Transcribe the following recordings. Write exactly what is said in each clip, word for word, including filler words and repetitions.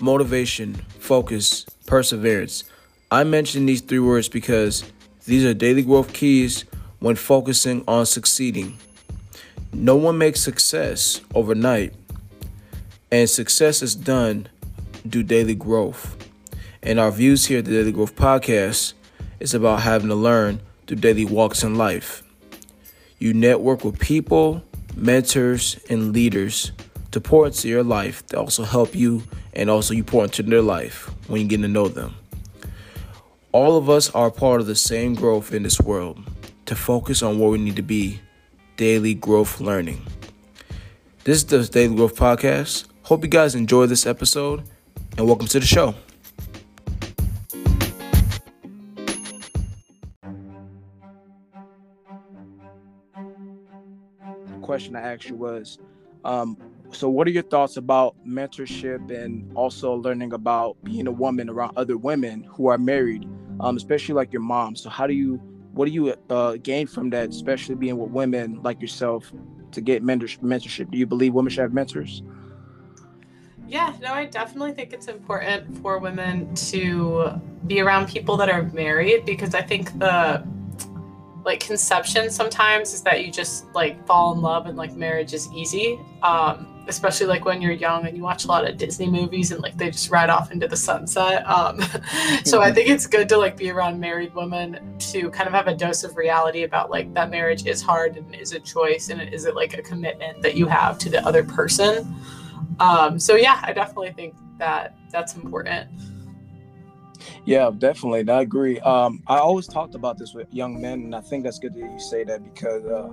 motivation, focus, perseverance. I mention these three words because these are daily growth keys when focusing on succeeding. No one makes success overnight, and success is done through daily growth. And our views here at the Daily Growth Podcast is about having to learn through daily walks in life. You network with people, mentors, and leaders to pour into your life to also help you, and also you pour into their life when you get to know them. All of us are part of the same growth in this world to focus on where we need to be, daily growth learning. This is the Daily Growth Podcast. Hope you guys enjoy this episode, and welcome to the show. Question I asked you was, um, so what are your thoughts about mentorship and also learning about being a woman around other women who are married, um, especially like your mom? So how do you, what do you uh, gain from that, especially being with women like yourself to get mentorship? Do you believe women should have mentors? Yeah, no, I definitely think it's important for women to be around people that are married, because I think the like conception sometimes is that you just like fall in love and like marriage is easy, um, especially like when you're young and you watch a lot of Disney movies and like they just ride off into the sunset. Um, so I think it's good to like be around married women to kind of have a dose of reality about like that marriage is hard and is a choice and is it like a commitment that you have to the other person. Um, so yeah, I definitely think that that's important. Yeah, definitely. I agree. Um, I always talked about this with young men, and I think that's good that you say that because, uh,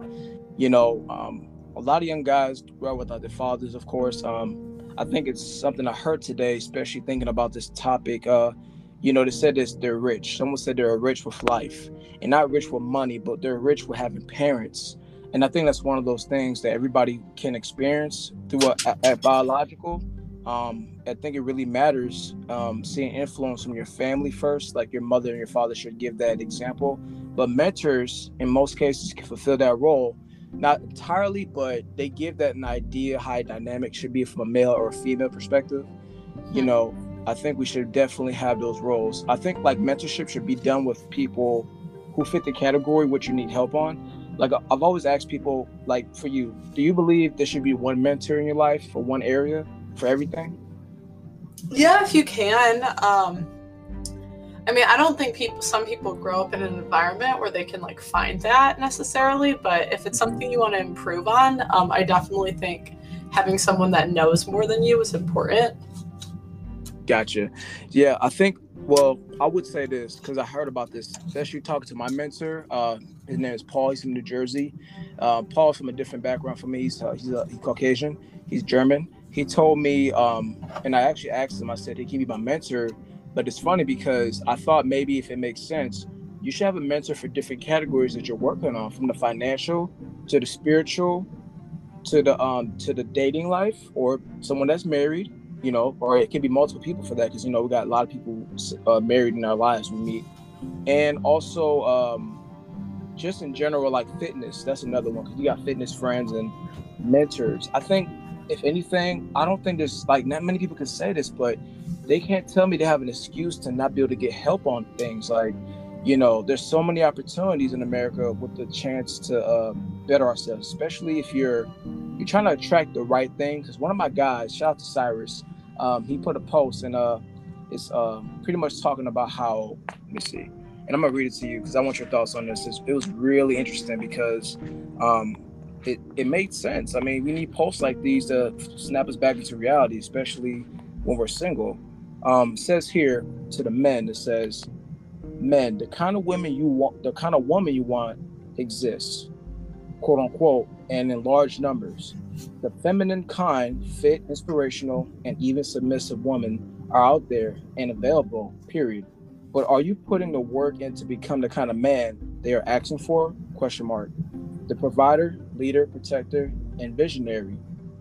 you know, um, a lot of young guys grow up without their fathers, of course. Um, I think it's something I heard today, especially thinking about this topic. Uh, you know, they said this, they're rich. Someone said they're rich with life, and not rich with money, but they're rich with having parents. And I think that's one of those things that everybody can experience through a, a, a biological. Um, I think it really matters um, seeing influence from your family first, like your mother and your father should give that example. But mentors, in most cases, can fulfill that role, not entirely, but they give that an idea how a dynamic should be from a male or a female perspective. You know, I think we should definitely have those roles. I think like mentorship should be done with people who fit the category, what you need help on. Like I've always asked people, like for you, do you believe there should be one mentor in your life for one area? For everything? Yeah, if you can. Um, I mean, I don't think people, some people grow up in an environment where they can like find that necessarily, but if it's something you want to improve on, um, I definitely think having someone that knows more than you is important. Gotcha. Yeah, I think, well, I would say this because I heard about this, especially talking to my mentor. Uh, his name is Paul. He's from New Jersey. Uh, Paul's from a different background from me. He's, uh, he's, uh, he's Caucasian. He's German. He told me, um, and I actually asked him, I said, he can be my mentor, but it's funny because I thought maybe if it makes sense, you should have a mentor for different categories that you're working on, from the financial to the spiritual to the um, to the dating life, or someone that's married, you know, or it could be multiple people for that because, you know, we got a lot of people uh, married in our lives we meet. And also um, just in general, like fitness, that's another one because you got fitness friends and mentors. I think if anything, I don't think there's like not many people can say this, but they can't tell me they have an excuse to not be able to get help on things. Like, you know, there's so many opportunities in America with the chance to uh, better ourselves, especially if you're you're trying to attract the right thing. Because one of my guys, shout out to Cyrus, um, he put a post and uh, it's uh, pretty much talking about how, let me see, and I'm gonna read it to you because I want your thoughts on this. It's, it was really interesting because. Um, It, it made sense. I mean, we need posts like these to snap us back into reality, especially when we're single. Um, it says here to the men, it says, men, the kind of women you want, the kind of woman you want exists, quote unquote, and in large numbers. The feminine kind, fit, inspirational, and even submissive women are out there and available, period. But are you putting the work in to become the kind of man they are asking for? Question mark. The provider, leader, protector, and visionary,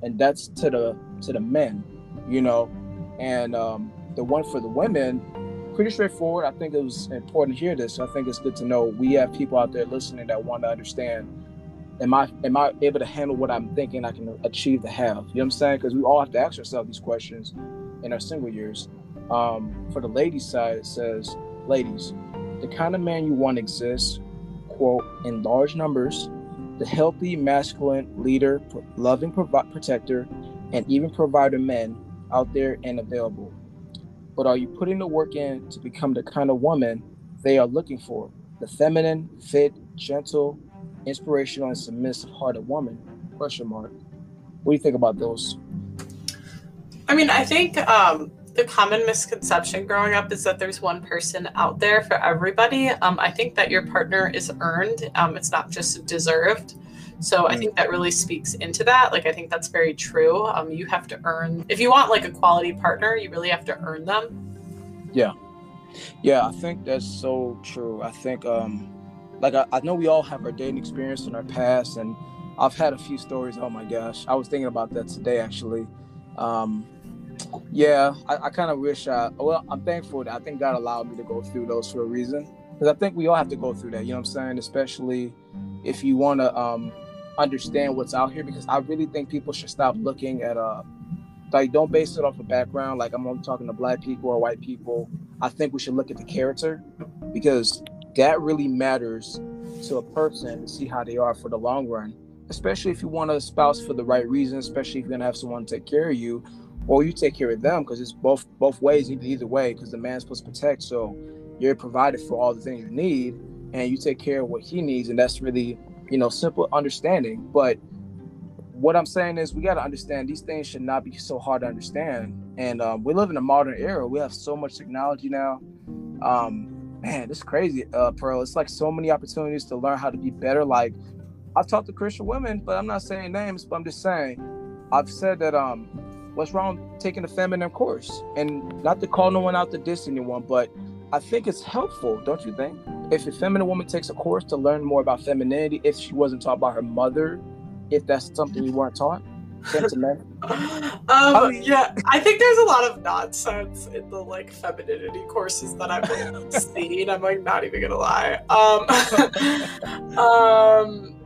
and that's to the to the men, you know. And um, the one for the women, pretty straightforward. I think it was important to hear this. I think it's good to know we have people out there listening that want to understand. Am I am I able to handle what I'm thinking I can achieve to have? You know what I'm saying? Because we all have to ask ourselves these questions. in our single years. Um, for the ladies' side, it says, ladies, the kind of man you want exists, quote, in large numbers, the healthy, masculine leader, pro- loving provi- protector, and even provider men out there and available. But are you putting the work in to become the kind of woman they are looking for? The feminine, fit, gentle, inspirational, and submissive-hearted woman? Question mark. What do you think about those? I mean, I think um, the common misconception growing up is that there's one person out there for everybody. Um, I think that your partner is earned. Um, it's not just deserved. So I think that really speaks into that. Like, I think that's very true. Um, you have to earn, if you want like a quality partner, you really have to earn them. Yeah. Yeah, I think that's so true. I think, um, like, I, I know we all have our dating experience in our past, and I've had a few stories. Oh my gosh. I was thinking about that today, actually. Um, yeah, I, I kind of wish I, well, I'm thankful that I think God allowed me to go through those for a reason. Because I think we all have to go through that, you know what I'm saying? Especially if you want to, um, understand what's out here, because I really think people should stop looking at uh like don't base it off a background. Like, I'm only talking to black people or white people. I think we should look at the character, because that really matters to a person to see how they are for the long run, especially if you want a spouse for the right reason, especially if you're gonna have someone take care of you or you take care of them, because it's both both ways, either way, because the man's supposed to protect, so you're provided for all the things you need and you take care of what he needs. And that's really, you know, simple understanding. But what I'm saying is, we got to understand these things should not be so hard to understand. And um, we live in a modern era. We have so much technology now. Um, man, it's crazy, uh, Pearl. It's like so many opportunities to learn how to be better. Like, I've talked to Christian women, but I'm not saying names, but I'm just saying, I've said that, um, what's wrong with taking a feminine course? And not to call no one out, to diss anyone, but I think it's helpful, don't you think? If a feminine woman takes a course to learn more about femininity, if she wasn't taught by her mother, if that's something we weren't taught, sentiment. um, I mean, yeah, I think there's a lot of nonsense in the like femininity courses that I've like, seen. I'm like not even gonna lie. Um, um,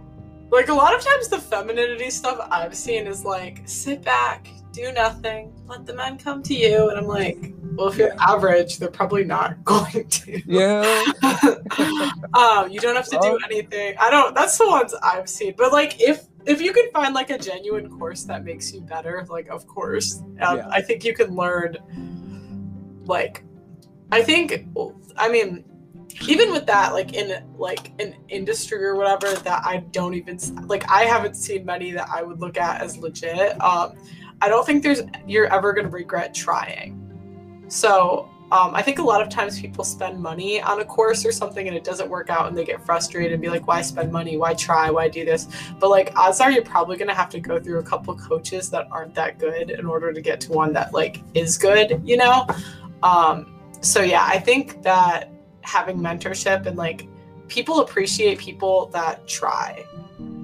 like a lot of times the femininity stuff I've seen is like, sit back, do nothing, let the men come to you, and I'm like, well, if you're yeah. average, they're probably not going to. Yeah. um, you don't have to well, do anything. I don't, that's the ones I've seen. But like, if, if you can find like a genuine course that makes you better, like, of course, um, yeah. I think you can learn, like, I think, I mean, even with that, like in like an industry or whatever that I don't even, like, I haven't seen many that I would look at as legit. Um, I don't think there's, you're ever going to regret trying. So um, I think a lot of times people spend money on a course or something and it doesn't work out and they get frustrated and be like, why spend money? Why try? Why do this? But like, odds are you're probably going to have to go through a couple coaches that aren't that good in order to get to one that like is good, you know? Um, so yeah, I think that having mentorship and like people appreciate people that try,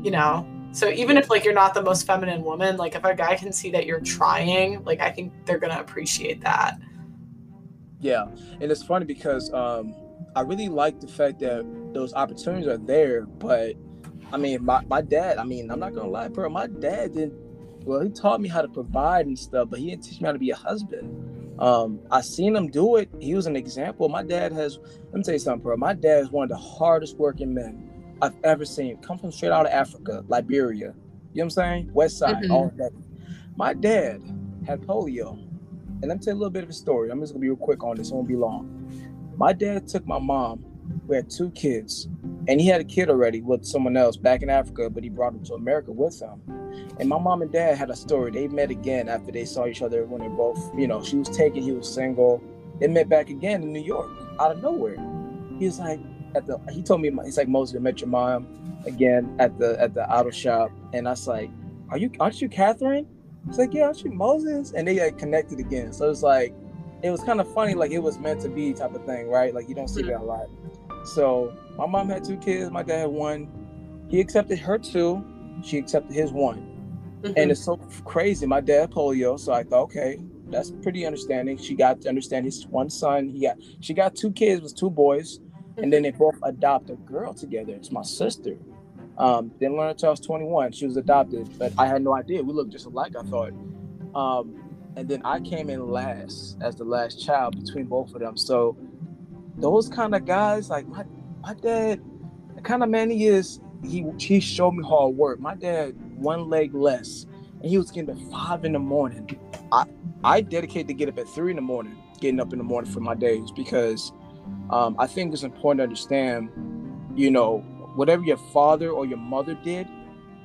you know? So even if like you're not the most feminine woman, like if a guy can see that you're trying, like I think they're going to appreciate that. Yeah, and it's funny because um, I really like the fact that those opportunities are there, but I mean, my, my dad, I mean, I'm not going to lie, bro, my dad didn't, well, he taught me how to provide and stuff, but he didn't teach me how to be a husband. Um, I seen him do it. He was an example. My dad has, let me tell you something, bro, my dad is one of the hardest working men I've ever seen. Come from straight out of Africa, Liberia, you know what I'm saying? West Side, mm-hmm. all that. My dad had polio. And let me tell you a little bit of a story. I'm just gonna be real quick on this, it won't be long. My dad took my mom, we had two kids, and he had a kid already with someone else back in Africa, but he brought him to America with him. And my mom and dad had a story. They met again after they saw each other when they're both, you know, she was taken, he was single. They met back again in New York, out of nowhere. He was like, at the, he told me, he's like, Moses, I met your mom again at the at the auto shop. And I was like, Are you, aren't you Catherine? It's like, yeah, she Moses, and they like connected again. So it's like, it was kind of funny, like it was meant to be type of thing, right? Like you don't see that a lot. So my mom had two kids, my dad had one. He accepted her two, she accepted his one. Mm-hmm. And it's so crazy. My dad had polio, so I thought, okay, that's pretty understanding. She got to understand his one son. He got, she got two kids with two boys, mm-hmm. and then they both adopt a girl together. It's my sister. Um, didn't learn until I was twenty-one. She was adopted, but I had no idea. We looked just alike, I thought. Um, And then I came in last as the last child between both of them. So those kind of guys, like my, my dad, the kind of man he is, he he showed me hard work. My dad, one leg less, and he was getting up at five in the morning. I, I dedicated to get up at three in the morning, getting up in the morning for my days, because um, I think it's important to understand, you know, whatever your father or your mother did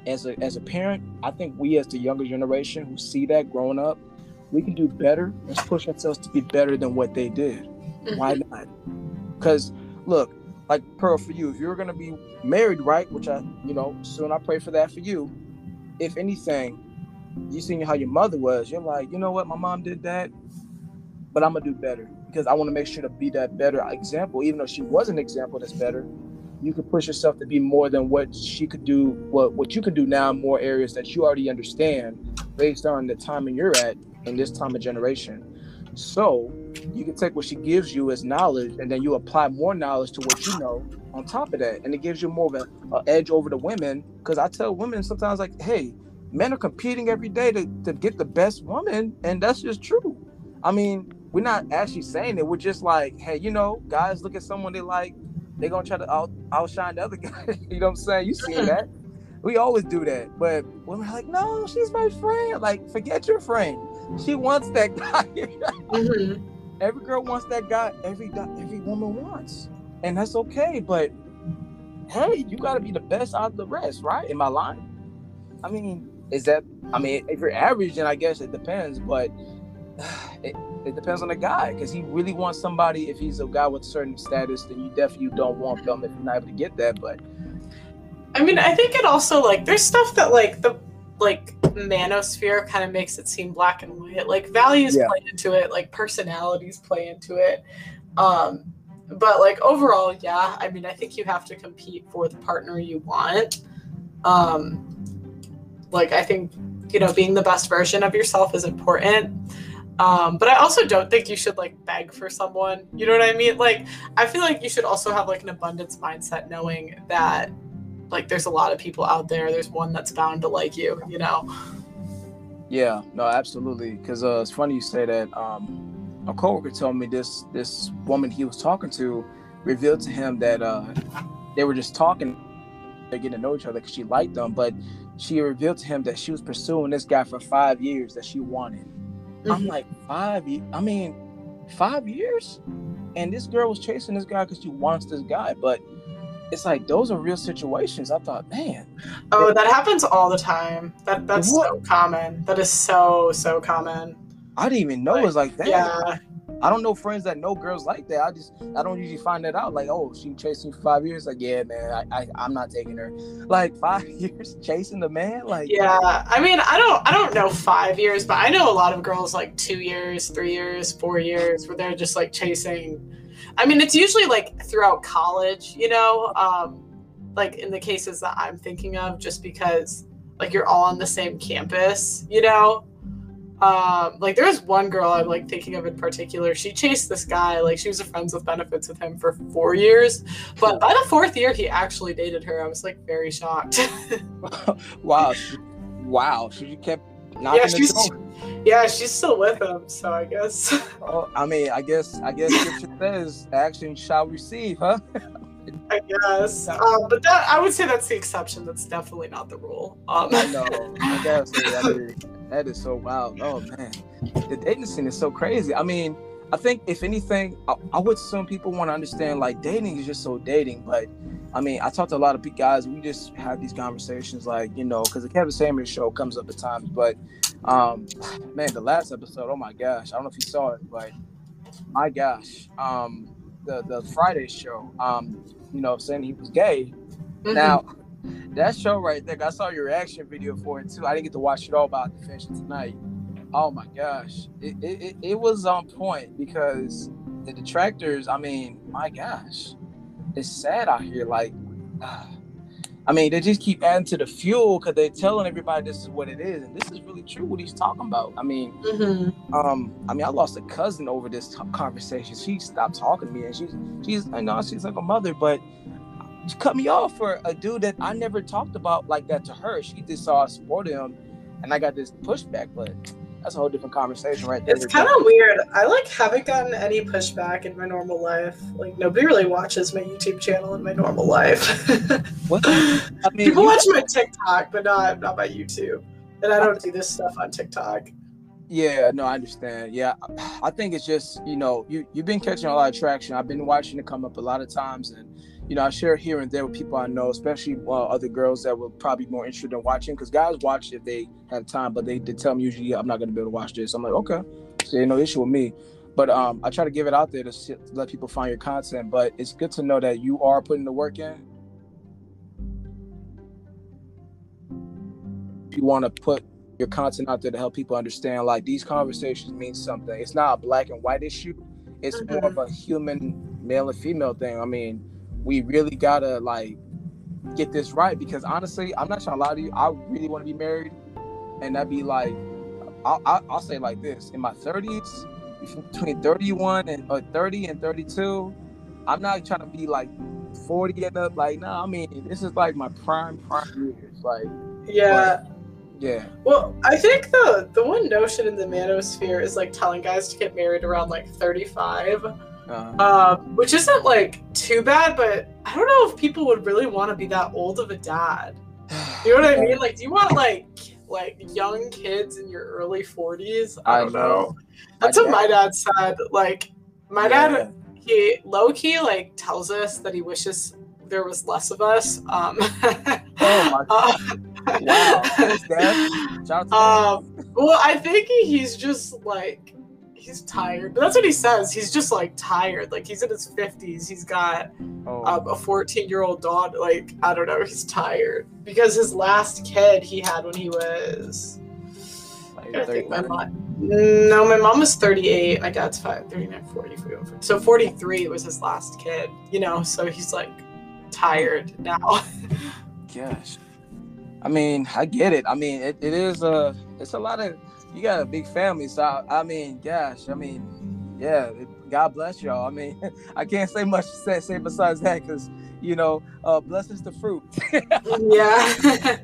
as a, as a parent, I think we as the younger generation who see that growing up, we can do better. Let's push ourselves to be better than what they did. Mm-hmm. Why not? Because look, like Pearl, for you, if you're going to be married, right, which I, you know, soon I pray for that for you. If anything, you seen how your mother was, you're like, you know what, my mom did that, but I'm going to do better because I want to make sure to be that better example. Even though she was an example that's better, you could push yourself to be more than what she could do, what, what you could do now in more areas that you already understand based on the timing you're at in this time of generation. So you can take what she gives you as knowledge, and then you apply more knowledge to what you know on top of that. And it gives you more of an edge over the women. Because I tell women sometimes, like, hey, men are competing every day to, to get the best woman. And that's just true. I mean, we're not actually saying it. We're just like, hey, you know, guys look at someone they like, they're going to try to out, outshine the other guy. You know what I'm saying? You see that. We always do that. But women are like, no, she's my friend. Like, forget your friend. She wants that guy. Mm-hmm. Every girl wants that guy. Every guy, every woman wants. And that's okay. But hey, you got to be the best out of the rest, right? Am I lying? I mean, is that, I mean, if you're average, then I guess it depends. But it, it depends on the guy. Because he really wants somebody. If he's a guy with a certain status, then you definitely don't want them if you're not able to get that. But I mean, I think it also, like, there's stuff that, like, the, like, manosphere kind of makes it seem black and white. Like, values yeah. play into it. Like, personalities play into it. Um, but, like, overall, yeah, I mean, I think you have to compete for the partner you want. Um, like, I think, you know, being the best version of yourself is important. Um, but I also don't think you should, like, beg for someone. You know what I mean? Like, I feel like you should also have, like, an abundance mindset, knowing that, like, there's a lot of people out there. There's one that's bound to like you, you know? Yeah, no, absolutely. Because uh, it's funny you say that. Um, a coworker told me this this woman he was talking to revealed to him that uh, they were just talking. They're getting to know each other because she liked them. But she revealed to him that she was pursuing this guy for five years that she wanted. Mm-hmm. I'm like, five? I mean, five years? And this girl was chasing this guy because she wants this guy. But it's like, those are real situations. I thought, man. Oh, that happens all the time. That That's what? so common. That is so, so common. I didn't even know like, it was like that. Yeah. I don't know friends that know girls like that. I just, I don't usually find that out. Like, oh, she chased me for five years. Like, yeah, man, I, I, I'm not taking her. Like, five years chasing the man? Like, yeah. I mean, I don't, I don't know five years, but I know a lot of girls like two years, three years, four years, where they're just like chasing. I mean, it's usually like throughout college, you know, um, like in the cases that I'm thinking of, just because like you're all on the same campus, you know, um, like there was one girl I'm like thinking of in particular. She chased this guy, like she was a friends with benefits with him for four years. But by the fourth year, he actually dated her. I was like very shocked. Wow. She, wow. She kept knocking yeah, she's, the door. Yeah, she's still with him, so I guess. Oh, I mean, I guess, I guess scripture says, "Action shall receive," huh? I guess, um, but that I would say that's the exception. That's definitely not the rule. Um. I know. I guess that is, that is so wild. Oh man, the dating scene is so crazy. I mean, I think if anything, I, I would assume people want to understand like dating is just so dating, but. I mean, I talked to a lot of guys. We just have these conversations like, you know, because the Kevin Samuels show comes up at times. But, um, man, the last episode, oh, my gosh. I don't know if you saw it, but my gosh, um, the, the Friday show, um, you know, saying he was gay. Mm-hmm. Now, that show right there, I saw your reaction video for it, too. I didn't get to watch it all, but I'll finish it tonight. Oh, my gosh. It, it, it was on point because the detractors, I mean, my gosh. It's sad out here. Like, uh, I mean, they just keep adding to the fuel because they're telling everybody this is what it is, and this is really true what he's talking about. I mean, mm-hmm. um, I mean, I lost a cousin over this t- conversation. She stopped talking to me, and she's, she's, I know she's like a mother, but she cut me off for a dude that I never talked about like that to her. She just saw I supported him, and I got this pushback. But That's a whole different conversation right there. It's kind of weird. I like haven't gotten any pushback in my normal life. Like nobody really watches my YouTube channel in my normal life. What? I mean, people watch my TikTok, but not not my YouTube. And I don't do this stuff on TikTok. Yeah, no, I understand. Yeah, I think it's just, you know, you, you've been catching a lot of traction. I've been watching it come up a lot of times. And, you know, I share here and there with people I know, especially uh, other girls that were probably more interested in watching, because guys watch if they have time, but they, they tell me usually, yeah, I'm not going to be able to watch this. I'm like, okay, so no issue with me. But um, I try to give it out there to sit, let people find your content. But it's good to know that you are putting the work in. You want to put your content out there to help people understand, like, these conversations mean something. It's not a black and white issue. It's mm-hmm. more of a human male and female thing. I mean, we really gotta like get this right, because honestly, I'm not trying to lie to you, I really want to be married, and that'd be like, I'll, I'll, I'll say like this, in my thirties, between thirty-one and or thirty and thirty-two, I'm not trying to be like forty and up. Like, no, nah, I mean, this is like my prime prime years. Like, yeah. Like, yeah. Well, I think the the one notion in the manosphere is like telling guys to get married around like thirty-five, uh-huh. um, which isn't like too bad, but I don't know if people would really want to be that old of a dad. You know what I mean? Like, do you want like like young kids in your early forties? I don't I know. know. That's I what my dad said. Like, my yeah. dad, he low key like tells us that he wishes there was less of us. Um, oh my God. Uh, Wow. um, well, I think he, he's just like, he's tired. But that's what he says. He's just like tired. Like, he's in his fifties. He's got oh. um, a fourteen-year-old daughter. Like, I don't know. He's tired because his last kid he had when he was. Like, I think my mom. No, my mom was thirty-eight. My dad's five, thirty-nine, forty, forty-one. So forty-three was his last kid. You know, so he's like tired now. Gosh. I mean, I get it. I mean, it, it is a, it's a lot of, you got a big family. So, I, I mean, gosh, I mean, yeah, it, God bless y'all. I mean, I can't say much to say, say besides that, because, you know, uh, bless is the fruit. Yeah.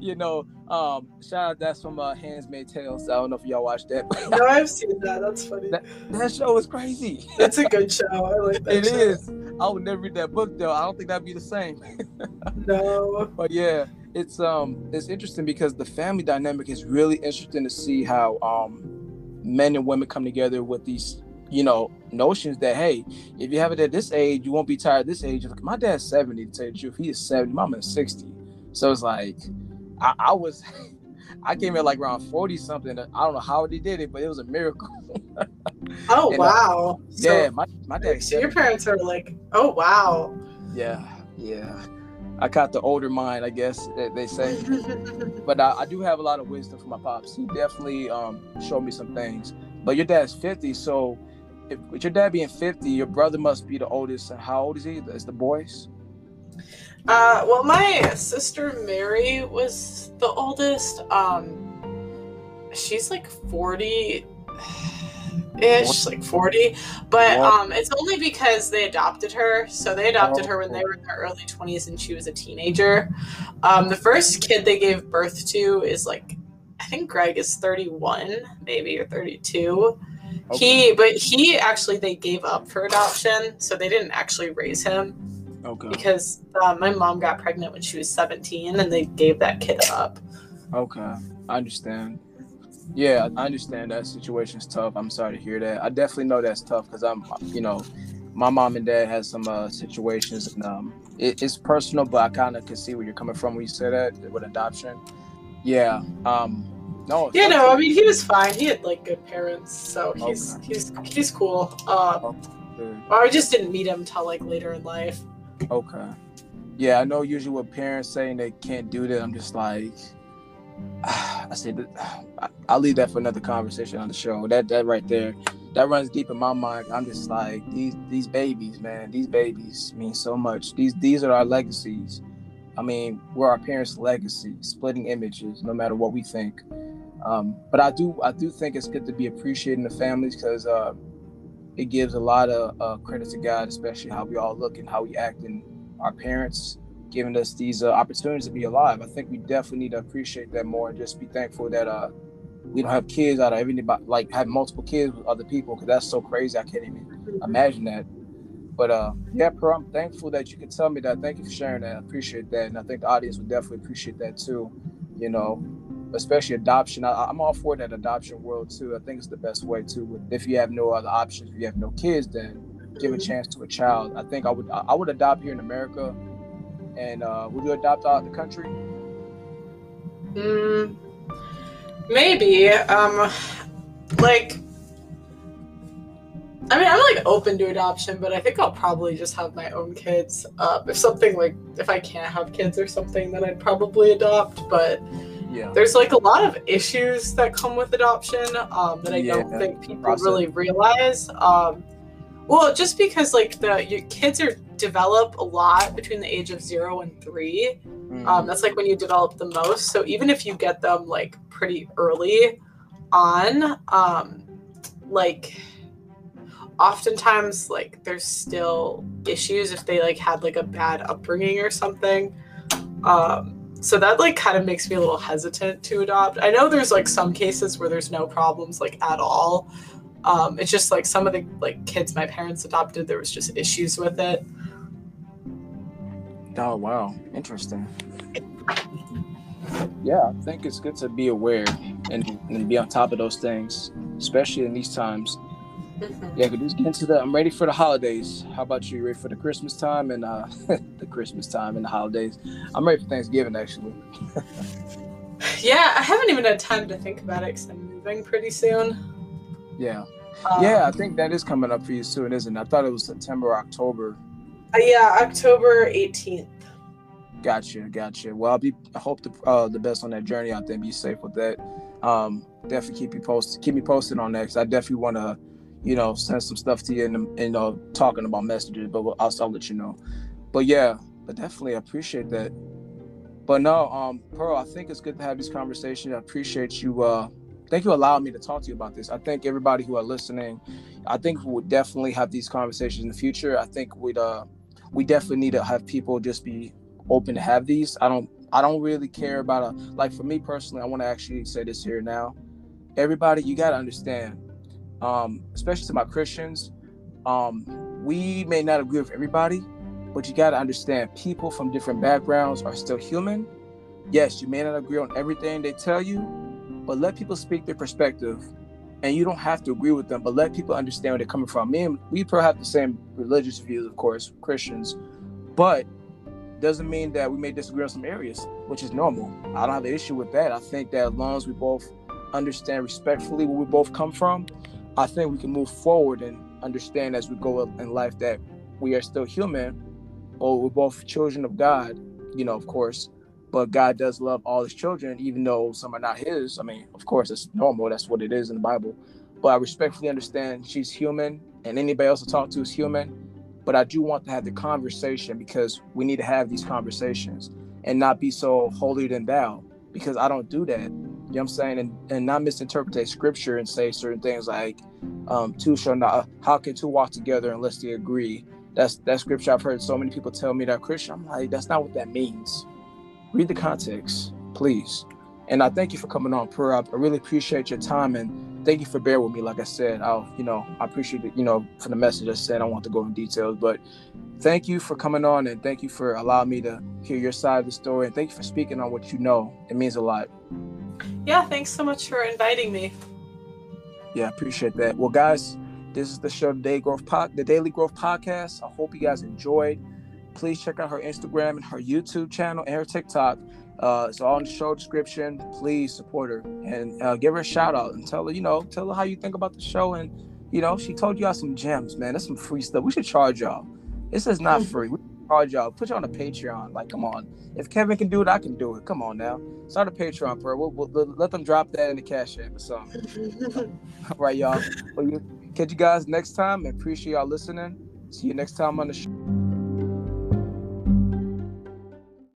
You know, um, shout out, that's from uh, Handmaid's Tale. So I don't know if y'all watched that. No, I've seen that. That's funny. That, that show is crazy. That's a good show. I like that It show. is. I would never read that book though. I don't think that'd be the same. No. But yeah, it's um, it's interesting because the family dynamic is really interesting to see how um, men and women come together with these, you know, notions that, hey, if you have it at this age, you won't be tired at this age. Like, my dad's seventy, to tell you the truth. He is seventy. Mama's sixty. So it's like, I, I was, I came in like around forty something. I don't know how they did it, but it was a miracle. Oh, and wow. I, yeah, so, my, my dad. So your parents are like, oh, wow. Yeah, yeah. I caught the older mind, I guess they, they say. But I, I do have a lot of wisdom from my pops. He definitely um, showed me some things. But your dad's fifty, so if, with your dad being fifty, your brother must be the oldest. How old is he? It's the boys? Uh, well, my sister Mary was the oldest. Um, she's like forty-ish, like forty. But um, it's only because they adopted her. So they adopted her when they were in their early twenties and she was a teenager. Um, the first kid they gave birth to is like, I think Greg is thirty-one, maybe, or thirty-two. Okay. He, but he actually, they gave up for adoption. So they didn't actually raise him. Okay. Because uh, my mom got pregnant when she was seventeen, and they gave that kid up. Okay, I understand. Yeah, I understand that situation's tough. I'm sorry to hear that. I definitely know that's tough because I'm, you know, my mom and dad had some uh, situations, and um, it, it's personal. But I kind of can see where you're coming from when you say that with adoption. Yeah. Um, no. Yeah, no. I mean, he was fine. He had like good parents, so he's okay. he's he's cool. Uh, oh, well, I just didn't meet him till like later in life. Okay. Yeah, I know usually what parents saying they can't do that, I'm just like, ah, I said, ah, I'll leave that for another conversation on the show. That that right there, that runs deep in my mind. I'm just like, these these babies, man, these babies mean so much. These these are our legacies. I mean, we're our parents' legacy, splitting images, no matter what we think. Um, but I do I do think it's good to be appreciating the families because uh, it gives a lot of uh, credit to God, especially how we all look and how we act and our parents. giving us these uh, opportunities to be alive. I think we definitely need to appreciate that more and just be thankful that uh, we don't have kids out of everybody, like have multiple kids with other people, because that's so crazy. I can't even imagine that. But uh, yeah, Pearl, I'm thankful that you could tell me that. Thank you for sharing that. I appreciate that. And I think the audience would definitely appreciate that too, you know, especially adoption. I, I'm all for that adoption world too. I think it's the best way too. If you have no other options, if you have no kids, then give a chance to a child. I think I would I would adopt here in America. And uh, would you adopt out of the country? Mm, maybe. Um, like... I mean, I'm like open to adoption, but I think I'll probably just have my own kids. Uh, if something like, if I can't have kids or something, then I'd probably adopt. But yeah, there's like a lot of issues that come with adoption um, that I yeah, don't think people really realize. Um, well, just because like the your kids are develop a lot between the age of zero and three. Mm-hmm. Um, that's like when you develop the most. So even if you get them like pretty early on, um, like. Oftentimes, like, there's still issues if they, like, had, like, a bad upbringing or something. Um, so that, like, kind of makes me a little hesitant to adopt. I know there's, like, some cases where there's no problems, like, at all. Um, it's just, like, some of the, like, kids my parents adopted, there was just issues with it. Oh, wow. Interesting. Yeah, I think it's good to be aware and, and be on top of those things, especially in these times. Yeah, we just get into that. I'm ready for the holidays. How about you? You ready for the Christmas time and uh, the Christmas time and the holidays? I'm ready for Thanksgiving, actually. Yeah, I haven't even had time to think about it because I'm moving pretty soon. Yeah. Um, yeah, I think that is coming up for you soon, isn't it? I thought it was September or October. Uh, yeah, October eighteenth. Gotcha, gotcha. Well, I'll be, I hope the, uh, the best on that journey out there. Be safe with that. Um, definitely keep you posted. Keep me posted on that because I definitely want to you know, send some stuff to you and, and uh, talking about messages, but we'll, I'll, I'll let you know. But yeah, I definitely appreciate that. But no, um, Pearl, I think it's good to have this conversation. I appreciate you. Uh, thank you for allowing me to talk to you about this. I think everybody who are listening, I think we would definitely have these conversations in the future. I think we'd, uh, we definitely need to have people just be open to have these. I don't, I don't really care about, a, like for me personally, I want to actually say this here now. Everybody, you got to understand. Um, especially to my Christians, um, we may not agree with everybody, but you got to understand people from different backgrounds are still human. Yes, you may not agree on everything they tell you, but let people speak their perspective, and you don't have to agree with them, but let people understand where they're coming from. Me and we probably have the same religious views, of course, Christians, but doesn't mean that we may disagree on some areas, which is normal. I don't have an issue with that. I think that as long as we both understand respectfully where we both come from, I think we can move forward and understand as we go in life that we are still human, or we're both children of God, you know, of course, but God does love all his children, even though some are not his. I mean, of course, it's normal. That's what it is in the Bible. But I respectfully understand she's human and anybody else to talk to is human. But I do want to have the conversation because we need to have these conversations and not be so holier than thou, because I don't do that. You know what I'm saying? And, and not misinterpret scripture and say certain things like, um, two shall not, how can two walk together unless they agree? That's that scripture I've heard so many people tell me that I'm Christian. I'm like, that's not what that means. Read the context, please. And I thank you for coming on, Pearl. I really appreciate your time and thank you for bearing with me. Like I said, I'll, you know, I appreciate it, you know, for the message I said. I don't want to go into details, but thank you for coming on and thank you for allowing me to hear your side of the story. And thank you for speaking on what you know. It means a lot. Yeah, thanks so much for inviting me. Yeah, I appreciate that. Well, guys, this is the show, the Daily Growth, po- the Daily Growth Podcast. I hope you guys enjoyed. Please check out her Instagram and her YouTube channel and her TikTok. Uh, it's all in the show description. Please support her and uh, give her a shout out and tell her, you know, tell her how you think about the show. And, you know, she told y'all some gems, man. That's some free stuff. We should charge y'all. This is not free. We- Hard job. Put you on a Patreon. Like, come on. If Kevin can do it, I can do it. Come on now. Start a Patreon, bro. We'll, we'll, we'll let them drop that in the Cash App or something. All right, y'all. Well, catch you guys next time. I appreciate y'all listening. See you next time on the show.